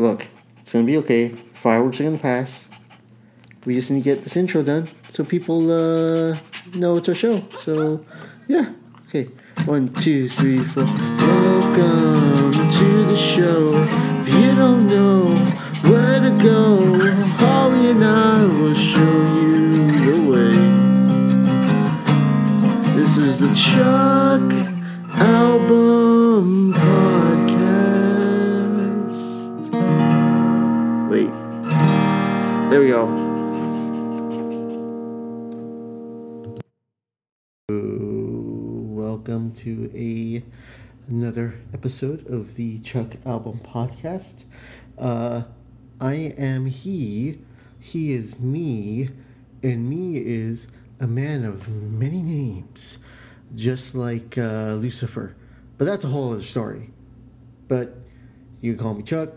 Look, it's going to be okay. Fireworks are going to pass. We just need to get this intro done so people know it's our show. So, yeah. Okay. 1, 2, 3, 4. Welcome to the show. If you don't know where to go, Holly and I will show you the way. This is the Chuck Album Podcast. Wait. There we go. Welcome to another episode of the Chuck Album Podcast. I am he is me, and me is a man of many names, just like Lucifer. But that's a whole other story. But you can call me Chuck,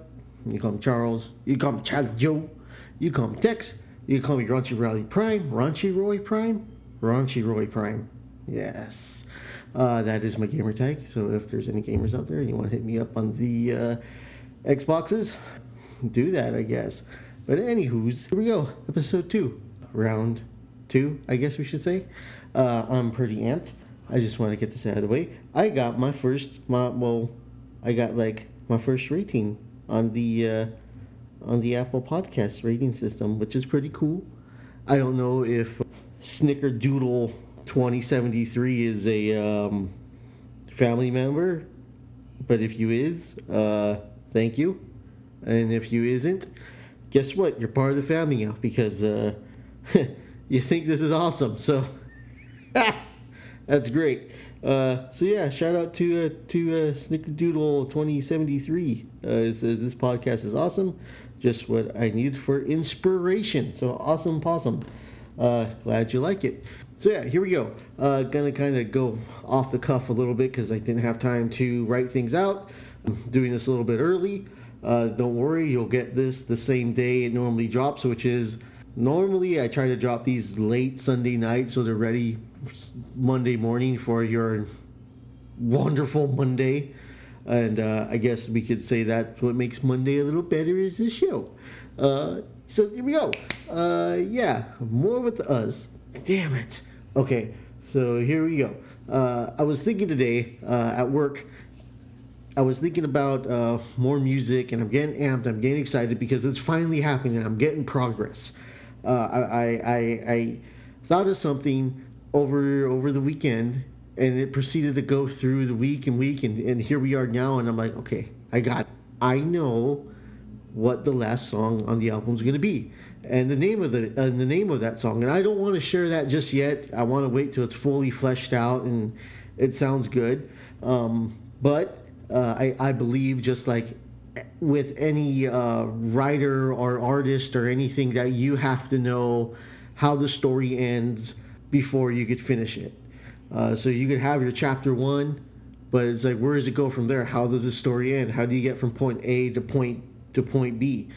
you can call me Charles, you can call me Charlie Joe, you can call me Tex, you can call me Raunchy Roy Prime. Yes. That is my gamer tag, so if there's any gamers out there and you want to hit me up on the Xboxes, do that, I guess. But anywho's, here we go, episode 2, round 2, I guess we should say. I'm pretty amped. I just want to get this out of the way. I got my first, my first rating on the Apple Podcast rating system, which is pretty cool. I don't know if Snickerdoodle 2073 is a family member, but if you is, thank you. And if you isn't, guess what? You're part of the family now because you think this is awesome. So that's great. So yeah, shout out to Snickerdoodle 2073. It says this podcast is awesome, just what I need for inspiration. So awesome, possum. Glad you like it. So yeah, here we go. Gonna kind of go off the cuff a little bit because I didn't have time to write things out. I'm doing this a little bit early. Don't worry, you'll get this the same day it normally drops, which is normally I try to drop these late Sunday night so they're ready Monday morning for your wonderful Monday. And I guess we could say that's what makes Monday a little better is this show. So here we go. Yeah, more with us. Damn it. Okay, so here we go. I was thinking today at work, I was thinking about more music, and I'm getting amped, I'm getting excited because it's finally happening. I'm getting progress. I thought of something over the weekend, and it proceeded to go through the week, and here we are now, and I'm like, okay, I know what the last song on the album is going to be, and the name of that song. And I don't want to share that just yet. I want to wait till it's fully fleshed out and it sounds good. But I believe, just like with any writer or artist or anything, that you have to know how the story ends before you could finish it. So you could have your chapter 1, but it's like, where does it go from there? How does the story end? How do you get from point A to point B?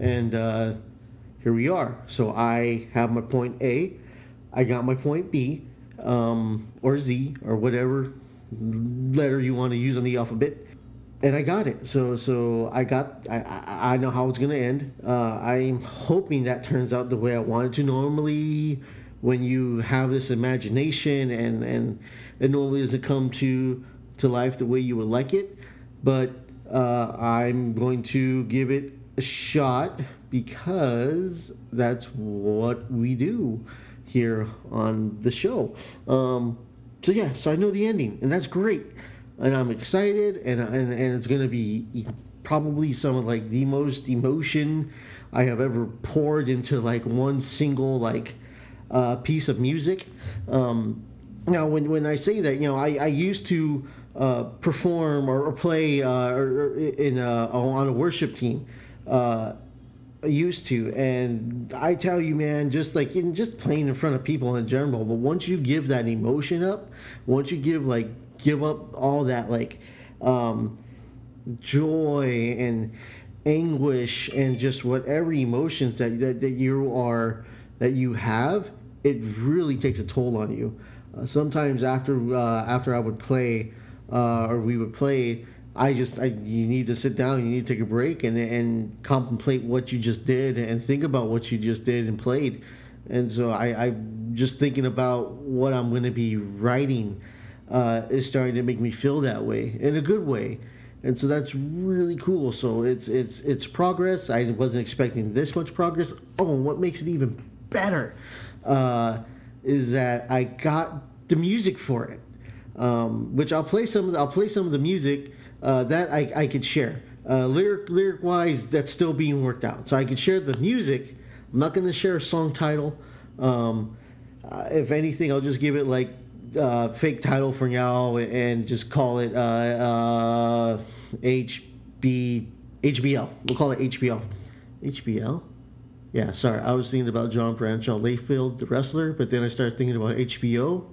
And here we are. So I have my point A, I got my point B, or Z, or whatever letter you want to use on the alphabet, and I got it. So I know how it's going to end. I'm hoping that turns out the way I want it to. Normally, when you have this imagination and it normally doesn't come to life the way you would like it, but I'm going to give it a shot because that's what we do here on the show. So yeah, so I know the ending, and that's great, and I'm excited, and it's gonna be probably some of like the most emotion I have ever poured into like one single piece of music. Now, when I say that, you know, I used to perform or play on a worship team, used to, and I tell you, man, just like in just playing in front of people in general. But once you give that emotion up, once you give up all that joy and anguish and just whatever emotions that you have, it really takes a toll on you. Sometimes after I would play, or we would play, You need to sit down. You need to take a break and contemplate what you just did and think about what you just did and played. And so I'm just thinking about what I'm going to be writing is starting to make me feel that way in a good way. And so that's really cool. So it's progress. I wasn't expecting this much progress. Oh, and what makes it even better is that I got the music for it, which I'll play some of the music. That I could share. Lyric-wise, that's still being worked out. So I could share the music. I'm not going to share a song title. If anything, I'll just give it like fake title for now and just call it HBL. We'll call it HBL. HBL? Yeah, sorry. I was thinking about John Bradshaw Layfield, the wrestler, but then I started thinking about HBO,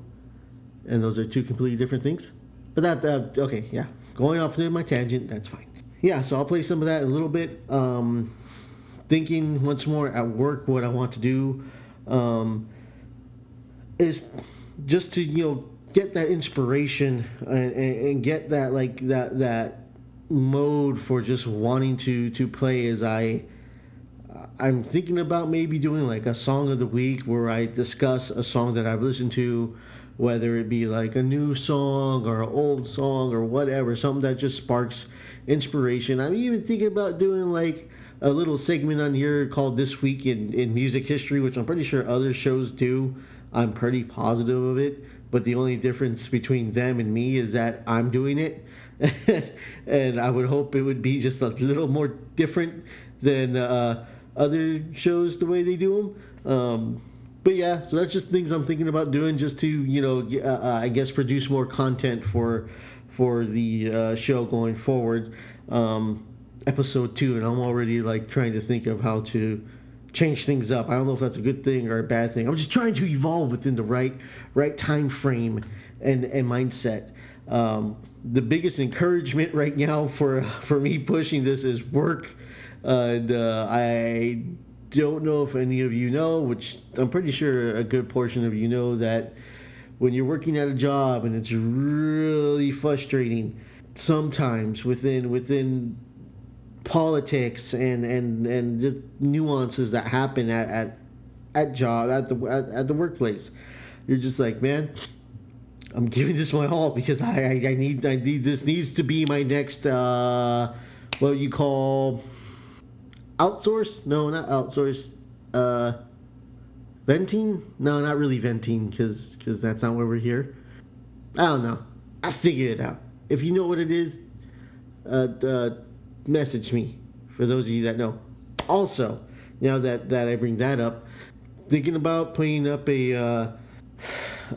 and those are two completely different things. But that okay, yeah. Going off into my tangent, that's fine. Yeah, so I'll play some of that in a little bit. Thinking once more at work what I want to do is just to, get that inspiration and get that like that mode for just wanting to play as I'm thinking about maybe doing like a song of the week where I discuss a song that I've listened to, whether it be like a new song or an old song or whatever, something that just sparks inspiration. I'm even thinking about doing like a little segment on here called This Week in Music History, which I'm pretty sure other shows do. I'm pretty positive of it. But the only difference between them and me is that I'm doing it. And I would hope it would be just a little more different than other shows the way they do them. But yeah, so that's just things I'm thinking about doing just to, I guess produce more content for the show going forward. Episode 2, and I'm already like trying to think of how to change things up. I don't know if that's a good thing or a bad thing. I'm just trying to evolve within the right time frame and mindset. The biggest encouragement right now for me pushing this is work. I don't know if any of you know, which I'm pretty sure a good portion of you know, that when you're working at a job and it's really frustrating, sometimes within politics and just nuances that happen at job at the workplace, you're just like, man, I'm giving this my all because I need this needs to be my next what you call. Outsource? No, not outsource. Venting? No, not really venting, because that's not why we're here. I don't know. I figured it out. If you know what it is, message me, for those of you that know. Also, now that I bring that up, thinking about putting up a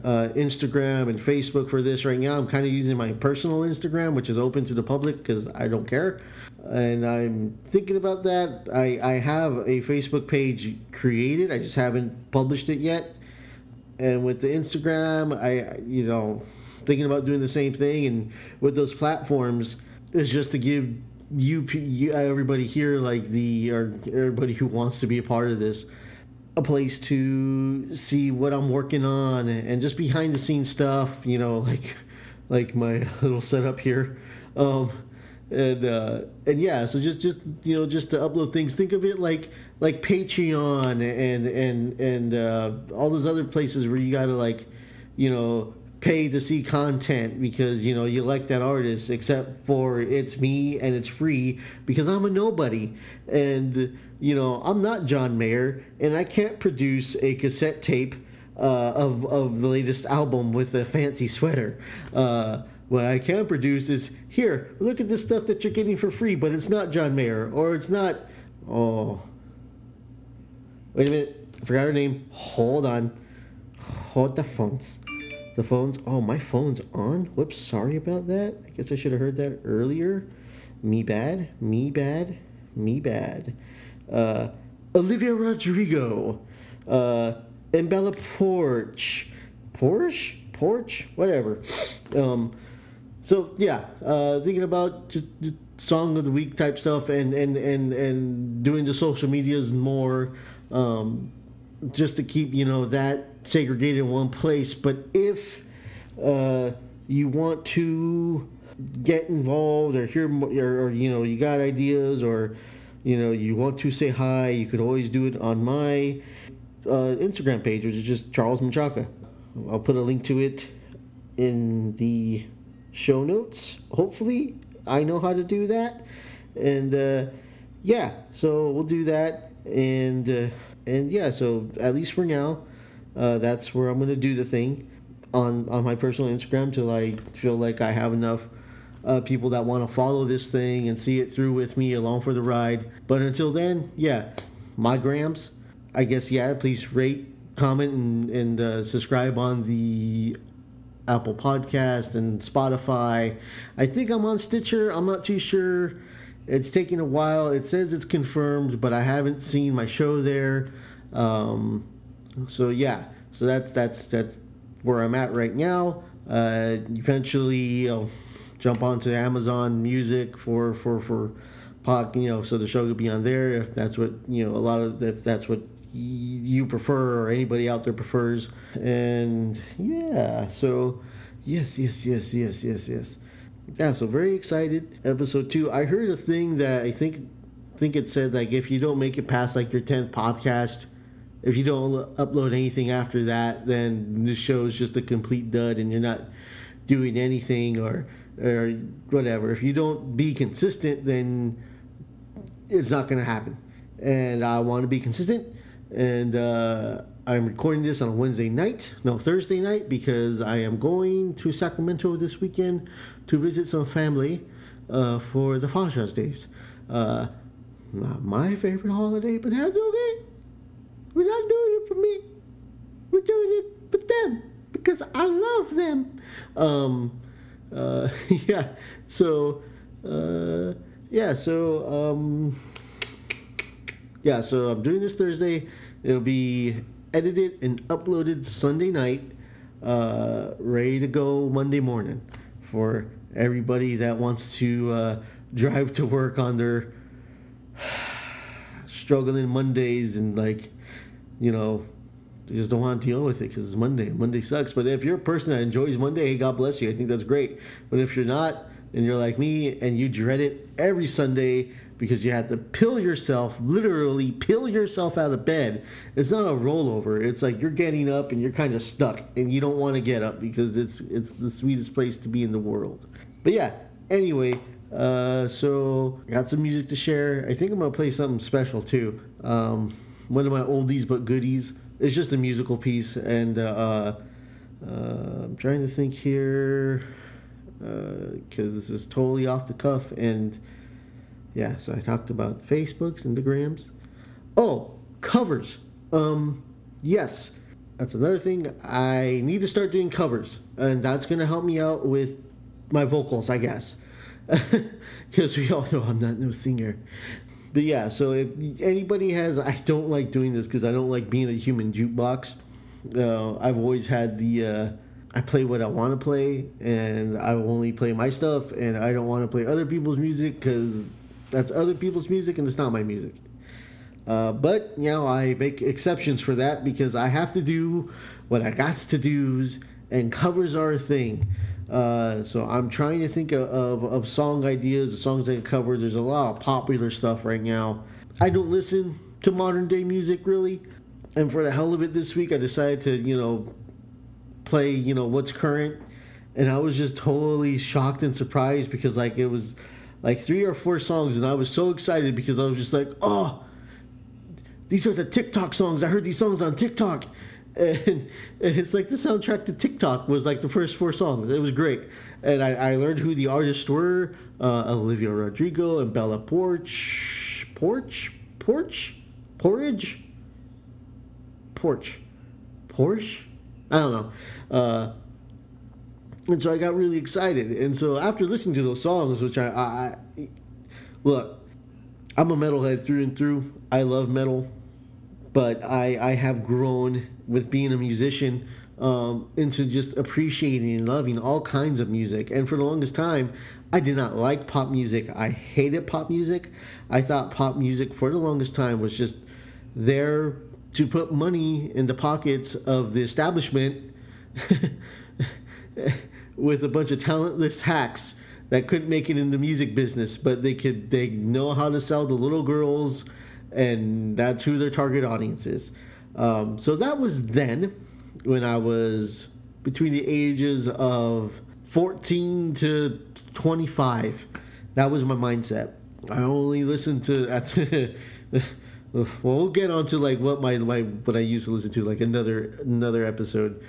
Instagram and Facebook for this right now. I'm kind of using my personal Instagram, which is open to the public because I don't care. And I'm thinking about that. I have a Facebook page created. I just haven't published it yet. And with the Instagram, I thinking about doing the same thing. And with those platforms, it's just to give you everybody here, or everybody who wants to be a part of this, a place to see what I'm working on and just behind the scenes stuff. Like my little setup here. And yeah, so just to upload things. Think of it like Patreon and all those other places where you gotta pay to see content because you like that artist. Except for it's me and it's free because I'm a nobody and I'm not John Mayer and I can't produce a cassette tape of the latest album with a fancy sweater. What I can produce is, here, look at this stuff that you're getting for free, but it's not John Mayer, or it's not, oh, wait a minute, I forgot her name, hold on, hold the phones, oh, my phone's on, whoops, sorry about that, I guess I should have heard that earlier, me bad, Olivia Rodrigo, and Bella Poarch, whatever, So, yeah, thinking about just song of the week type stuff and doing the social medias more just to keep, that segregated in one place. But if you want to get involved or hear or you know, you got ideas or you know, you want to say hi, you could always do it on my Instagram page, which is just Charles Menchaca. I'll put a link to it in the show notes. Hopefully, I know how to do that. And yeah, so we'll do that. And yeah, so at least for now, that's where I'm going to do the thing on my personal Instagram till I feel like I have enough people that want to follow this thing and see it through with me along for the ride. But until then, yeah, my grams, I guess, yeah, please rate, comment, and subscribe on the Apple Podcast and Spotify. I think I'm on Stitcher. I'm not too sure. It's taking a while. It says it's confirmed, but I haven't seen my show there. So yeah, so that's where I'm at right now. Eventually, I'll jump onto Amazon Music for pod, you know, so the show could be on there if that's what, you know, if that's what you prefer or anybody out there prefers. And yeah, so yes. Yeah, so very excited. Episode 2. I heard a thing that I think it said, like, if you don't make it past like your 10th podcast, if you don't upload anything after that, then this show is just a complete dud and you're not doing anything or whatever. If you don't be consistent, then it's not going to happen. And I want to be consistent. And I'm recording this on Thursday night, because I am going to Sacramento this weekend to visit some family for the Fasha's Days. Not my favorite holiday, but that's okay. We're not doing it for me. We're doing it for them, because I love them. Yeah, so... yeah, so I'm doing this Thursday. It'll be edited and uploaded Sunday night, ready to go Monday morning for everybody that wants to drive to work on their struggling Mondays and, like, you know, they just don't want to deal with it because it's Monday. Monday sucks. But if you're a person that enjoys Monday, hey, God bless you. I think that's great. But if you're not and you're like me and you dread it every Sunday, because you have to literally pill yourself out of bed. It's not a rollover. It's like you're getting up and you're kind of stuck. And you don't want to get up because it's the sweetest place to be in the world. But yeah, anyway, so I got some music to share. I think I'm going to play something special too. One of my oldies but goodies. It's just a musical piece. And I'm trying to think here because this is totally off the cuff and... Yeah, so I talked about Facebooks and the Grams. Oh, covers. Yes, that's another thing. I need to start doing covers, and that's going to help me out with my vocals, I guess. Because we all know I'm not no singer. But yeah, so if anybody has... I don't like doing this because I don't like being a human jukebox. I've always had the... I play what I want to play, and I only play my stuff, and I don't want to play other people's music because... That's other people's music, and it's not my music. But, you know, I make exceptions for that because I have to do what I got to do's, and covers are a thing. So I'm trying to think of song ideas, the songs I can cover. There's a lot of popular stuff right now. I don't listen to modern-day music, really. And for the hell of it this week, I decided to, you know, play, you know, what's current. And I was just totally shocked and surprised because, like, it was... like 3 or 4 songs, and I was so excited because I was just like, oh, these are the TikTok songs. I heard these songs on TikTok. And it's like the soundtrack to TikTok was like the first 4 songs. It was great. And I learned who the artists were, Olivia Rodrigo and Bella Poarch. Poarch? I don't know. And so I got really excited. And so after listening to those songs, which I look, I'm a metalhead through and through. I love metal, but I have grown with being a musician into just appreciating and loving all kinds of music. And for the longest time, I did not like pop music. I hated pop music. I thought pop music for the longest time was just there to put money in the pockets of the establishment with a bunch of talentless hacks that couldn't make it in the music business, but they know how to sell to little girls, and that's who their target audience is. So that was then, when I was between the ages of 14 to 25. That was my mindset. I only listened to well, we'll get on to like what my what I used to listen to, like another episode.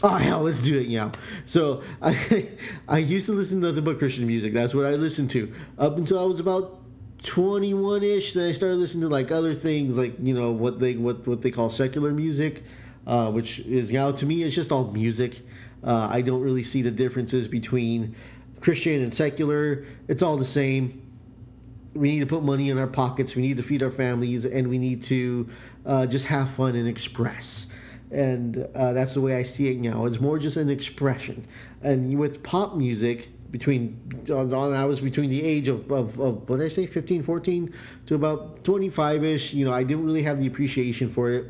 Oh hell, let's do it now. So I used to listen to nothing but Christian music. That's what I listened to up until I was about 21-ish. Then I started listening to like other things, like, you know, what they call secular music, which is now to me it's just all music. I don't really see the differences between Christian and secular. It's all the same. We need to put money in our pockets. We need to feed our families, and we need to just have fun and express. And that's the way I see it now. It's more just an expression. And with pop music, I was between the age of what did I say, 15, 14 to about 25-ish. You know, I didn't really have the appreciation for it.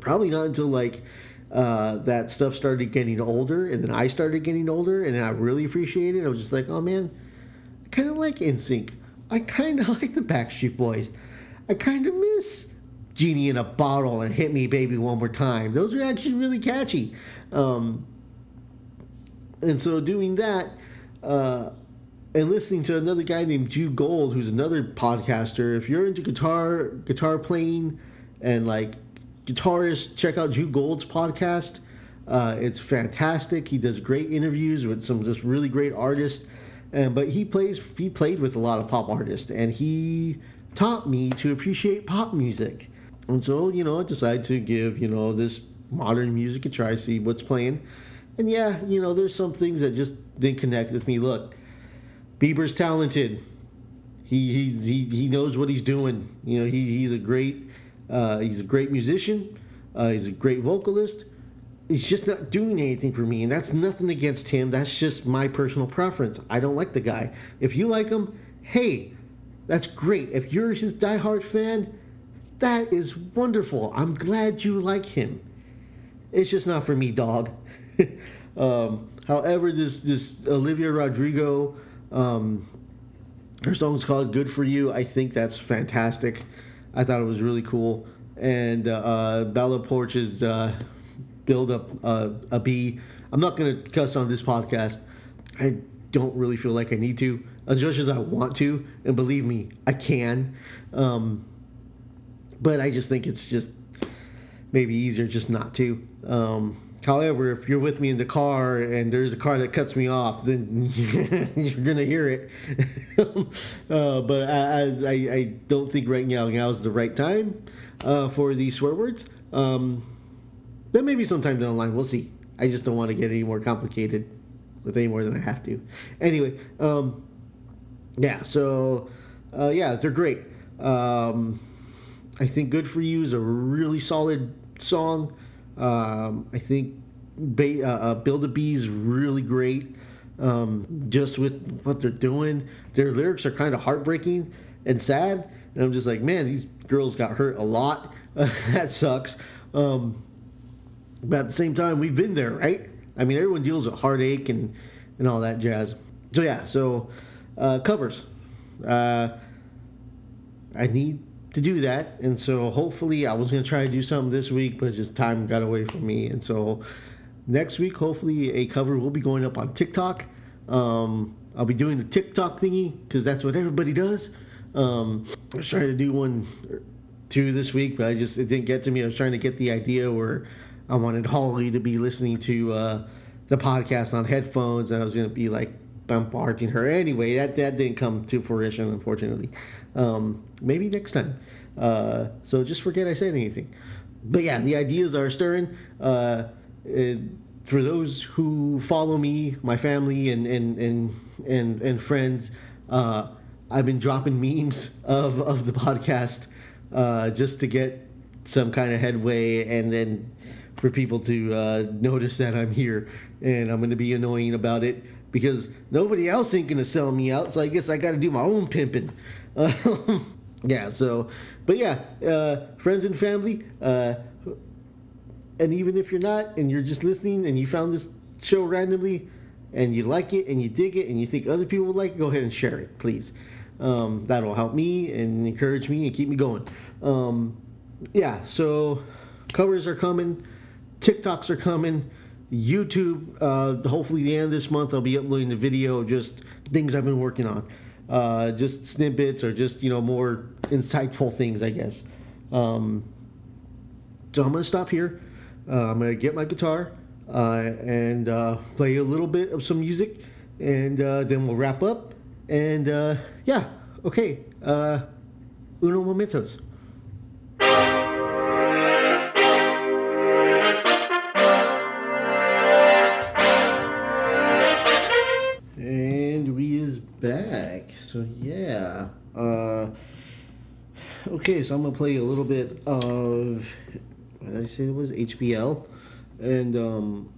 Probably not until like that stuff started getting older, and then I started getting older, and then I really appreciated it. I was just like, oh man, I kind of like NSYNC. I kind of like the Backstreet Boys. I kind of miss Genie in a Bottle and Hit Me Baby One More Time. Those are actually really catchy. And so doing that and listening to another guy named Jude Gold, who's another podcaster. If you're into guitar playing and like guitarists, check out Jude Gold's podcast. It's fantastic. He does great interviews with some just really great artists. But he played with a lot of pop artists, and he taught me to appreciate pop music. And so, you know, I decided to give, you know, this modern music a try, see what's playing. And yeah, you know, there's some things that just didn't connect with me. Look, Bieber's talented. He knows what he's doing. You know, he's a great musician. He's a great vocalist. He's just not doing anything for me, and that's nothing against him. That's just my personal preference. I don't like the guy. If you like him, hey, that's great. If you're his diehard fan, that is wonderful. I'm glad you like him. It's just not for me, dog. However, this Olivia Rodrigo, her song's called Good For You. I think that's fantastic. I thought it was really cool. And Bella Poarch's Build Up a Bee. I'm not going to cuss on this podcast. I don't really feel like I need to, as much as I want to, and believe me, I can. But I just think it's just maybe easier just not to. However, if you're with me in the car and there's a car that cuts me off, then you're going to hear it. But I don't think right now is the right time for these swear words. But maybe sometime down the line, we'll see. I just don't want to get any more complicated with any more than I have to. Anyway, yeah, they're great. I think Good For You is a really solid song. I think Build a Bee is really great, just with what they're doing. Their lyrics are kind of heartbreaking and sad, and I'm just like, man, these girls got hurt a lot. That sucks. But at the same time, we've been there, right? I mean, everyone deals with heartache and all that jazz. So yeah, covers. I need to do that, and so hopefully I was going to try to do something this week, but just time got away from me. And so next week, hopefully a cover will be going up on TikTok. I'll be doing the TikTok thingy because that's what everybody does. I was trying to do 1 or 2 this week, but it didn't get to me. I was trying to get the idea where I wanted Holly to be listening to the podcast on headphones, and I was going to be like bombarding her. Anyway, that didn't come to fruition, unfortunately. Maybe next time. So just forget I said anything. But yeah, the ideas are stirring. For those who follow me, my family, and friends, I've been dropping memes of the podcast just to get some kind of headway, and then for people to notice that I'm here, and I'm going to be annoying about it because nobody else ain't going to sell me out, so I guess I got to do my own pimping. Friends and family, and even if you're not, and you're just listening, and you found this show randomly, and you like it and you dig it and you think other people will like it, go ahead and share it, please. That'll help me and encourage me and keep me going. Yeah, so covers are coming. TikToks are coming. YouTube, hopefully the end of this month I'll be uploading the video of just things I've been working on. Just snippets or just, you know, more insightful things, I guess. So I'm going to stop here. I'm going to get my guitar and play a little bit of some music. And then we'll wrap up. And, yeah, okay. Uno momentos. And we is back. So, yeah. Okay, so I'm going to play a little bit of... I said it was HBL, and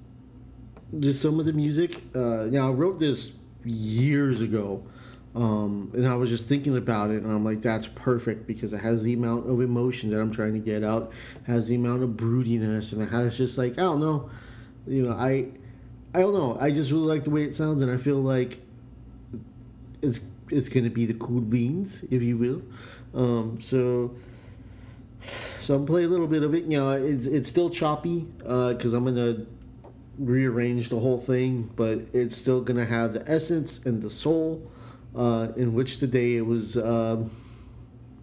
just some of the music. Now I wrote this years ago, and I was just thinking about it, and I'm like, that's perfect because it has the amount of emotion that I'm trying to get out, has the amount of broodiness, and it has just like, I don't know, you know, I don't know. I just really like the way it sounds, and I feel like it's gonna be the cool beans, if you will. So I'm playing a little bit of it. You know, it's still choppy because I'm gonna rearrange the whole thing, but it's still gonna have the essence and the soul in which the day it was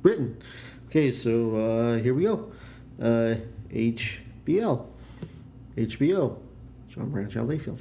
written. Okay, so here we go. HBO, John Bradshaw Layfield.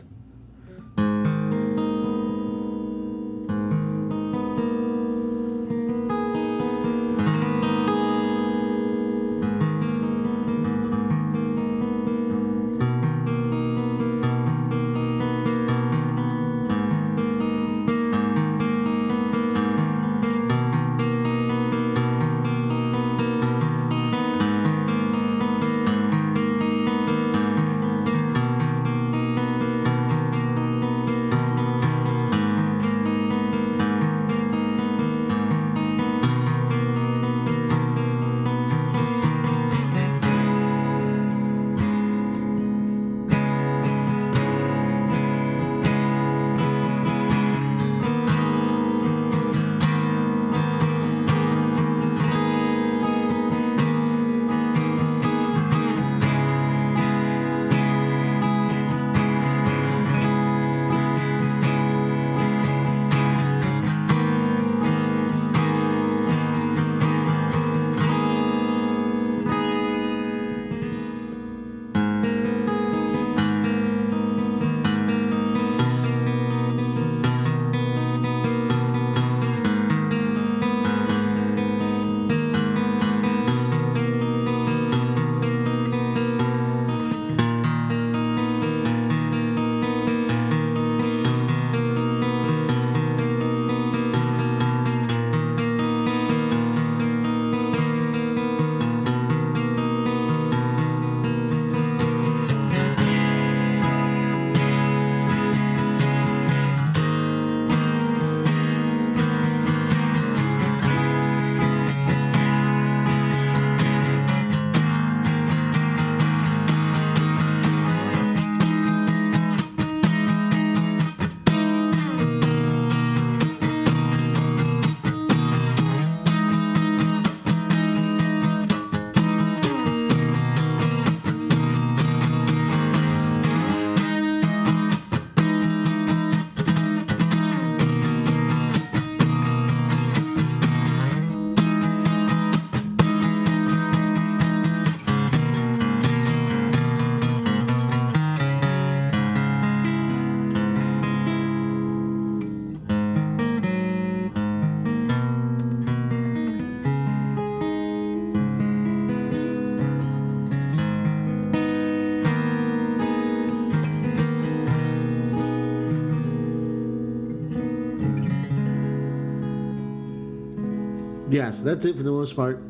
Yeah, so that's it for the most part.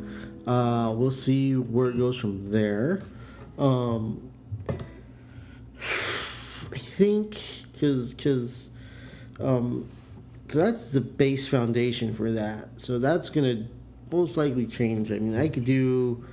We'll see where it goes from there. I think so that's the base foundation for that. So that's gonna most likely change. I mean, I could do.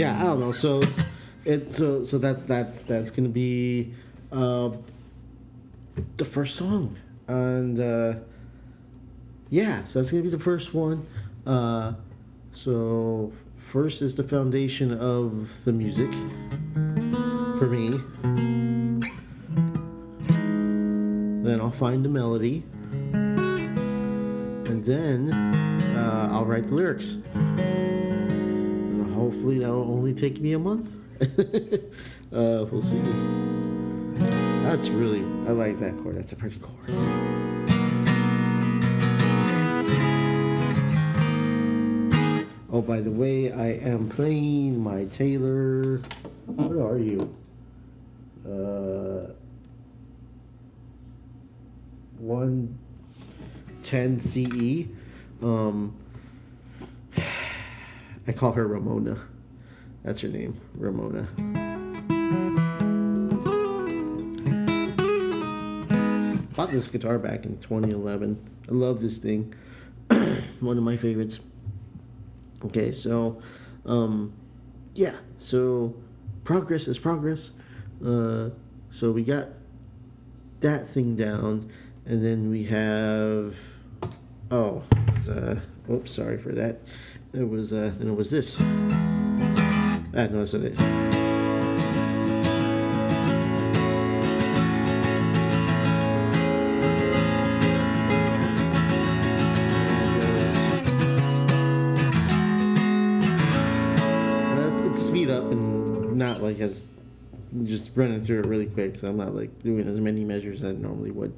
Yeah, I don't know. So it's so that's gonna be the first song, and yeah, so that's gonna be the first one. So first is the foundation of the music for me. Then I'll find the melody, and then I'll write the lyrics. And hopefully that'll only take me a month. We'll see. That's really, I like that chord. That's a pretty chord. Oh, by the way, I am playing my Taylor. What are you? One 10 CE. I call her Ramona. That's her name, Ramona. Bought this guitar back in 2011. I love this thing. One of my favorites. Okay, so, yeah. So, progress is progress. So we got that thing down. And then we have, oh, it's, oops, sorry for that. It was, then it was this. Ah, no, that's not it. It's speed up and not like as... just running through it really quick, so I'm not like doing as many measures as I normally would.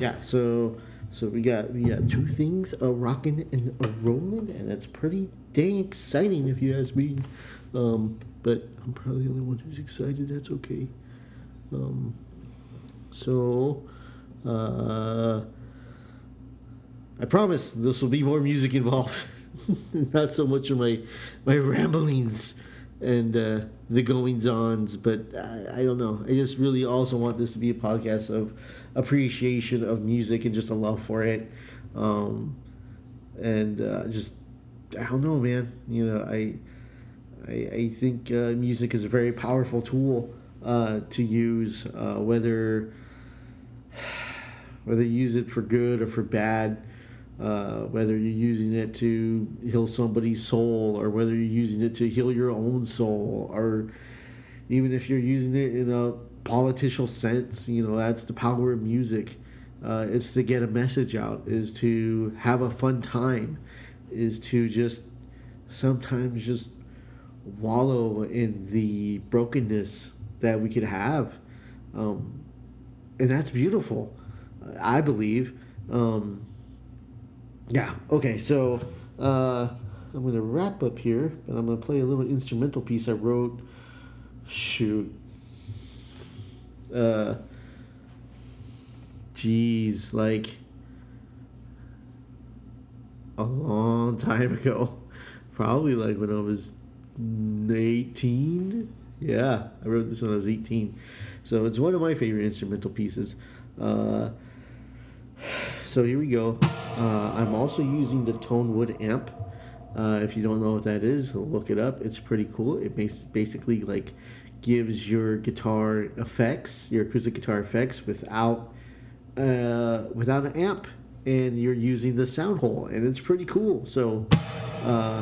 Yeah, so we got two things, a rockin' and a rollin', and that's pretty dang exciting if you ask me. But I'm probably the only one who's excited. That's okay. I promise this will be more music involved, not so much of my ramblings and the goings-ons, but I don't know. I just really also want this to be a podcast of appreciation of music and just a love for it, just, I don't know, man. You know, I think music is a very powerful tool to use, whether you use it for good or for bad. Whether you're using it to heal somebody's soul, or whether you're using it to heal your own soul, or even if you're using it in a political sense, you know, that's the power of music. It's to get a message out, is to have a fun time, is to just sometimes just wallow in the brokenness that we could have. And that's beautiful, I believe. Yeah, okay, so I'm going to wrap up here, but I'm going to play a little instrumental piece I wrote. Shoot. Geez, like a long time ago. Probably like when I was 18. Yeah, I wrote this when I was 18. So it's one of my favorite instrumental pieces. So here we go. I'm also using the Tonewood amp. If you don't know what that is, look it up. It's pretty cool. It basically like gives your guitar effects, your acoustic guitar effects without an amp, and you're using the sound hole, and it's pretty cool. So no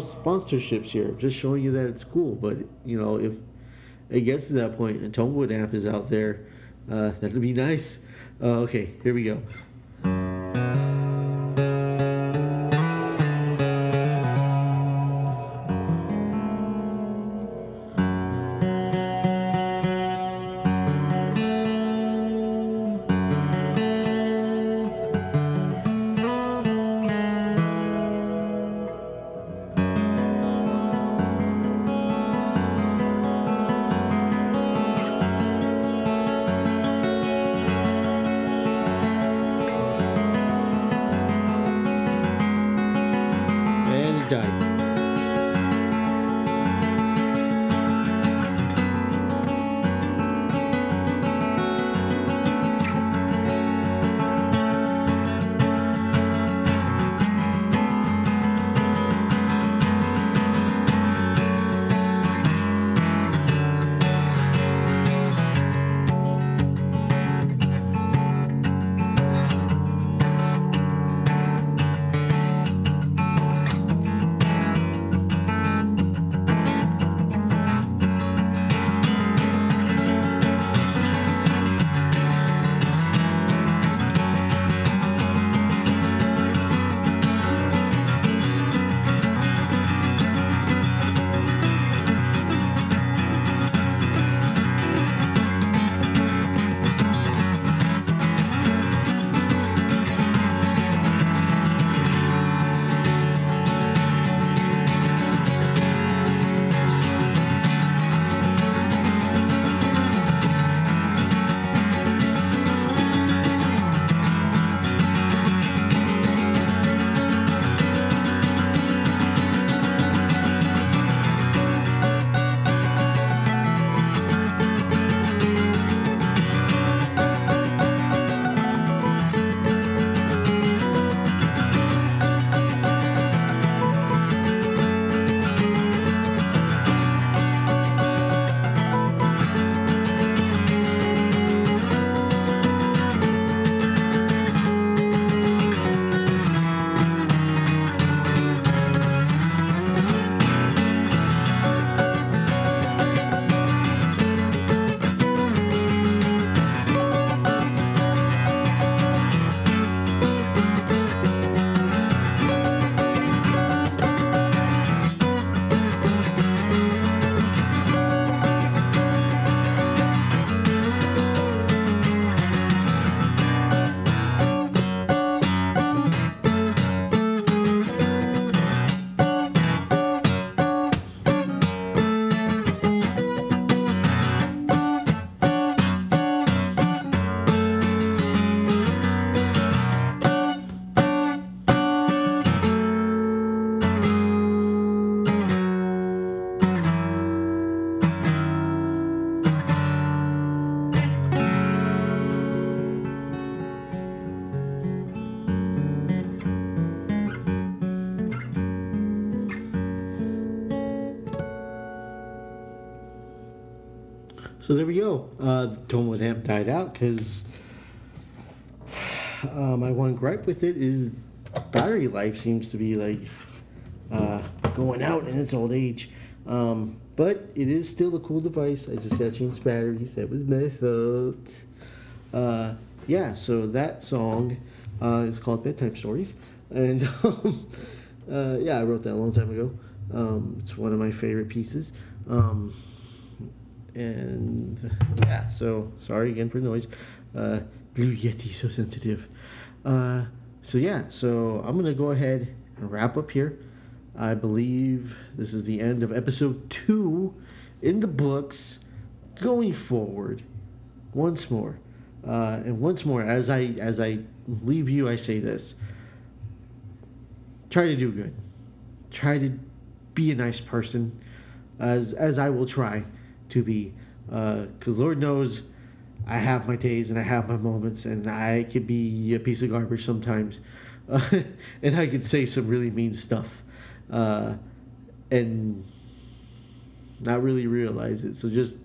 sponsorships here. I'm just showing you that it's cool. But you know, if it gets to that point, a Tonewood amp is out there. That'd be nice. Okay, here we go. So there we go. The Tonewood amp died out because my one gripe with it is battery life seems to be like going out in its old age. But it is still a cool device. I just got to change batteries. That was my fault. Yeah, so that song is called Bedtime Stories. And yeah, I wrote that a long time ago. It's one of my favorite pieces. And yeah, so sorry again for the noise. Blue Yeti, so sensitive. So yeah, so I'm going to go ahead and wrap up here. I believe this is the end of episode 2 in the books. Going forward, once more, and once more, as I leave you, I say this: try to do good, try to be a nice person, as I will try to be, because Lord knows I have my days and I have my moments, and I could be a piece of garbage sometimes, and I could say some really mean stuff. And not really realize it. So just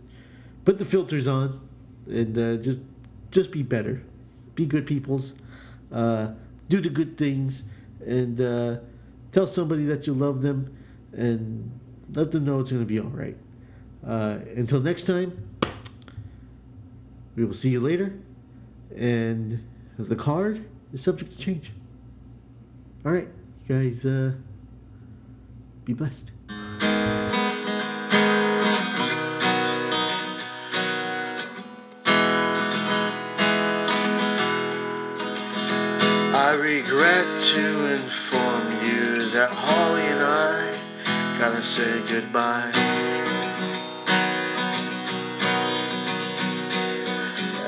put the filters on and just be better. Be good peoples. Do the good things. And tell somebody that you love them and let them know it's going to be all right. Until next time, we will see you later. And the card is subject to change. All right, you guys... be blessed. I regret to inform you that Holly and I gotta say goodbye.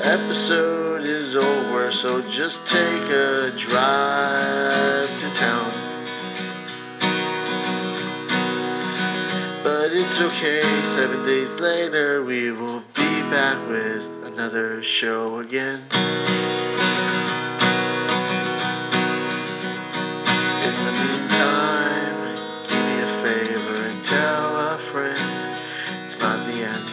Episode is over, so just take a drive to town. But it's okay, 7 days later, we will be back with another show again. In the meantime, do me a favor and tell a friend it's not the end.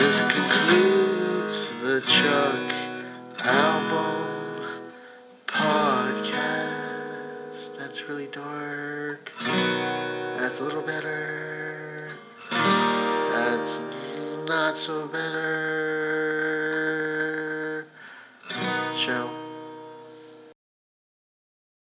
This concludes the Chuck Album Podcast. That's really dark. That's a little better. That's not so better. Show.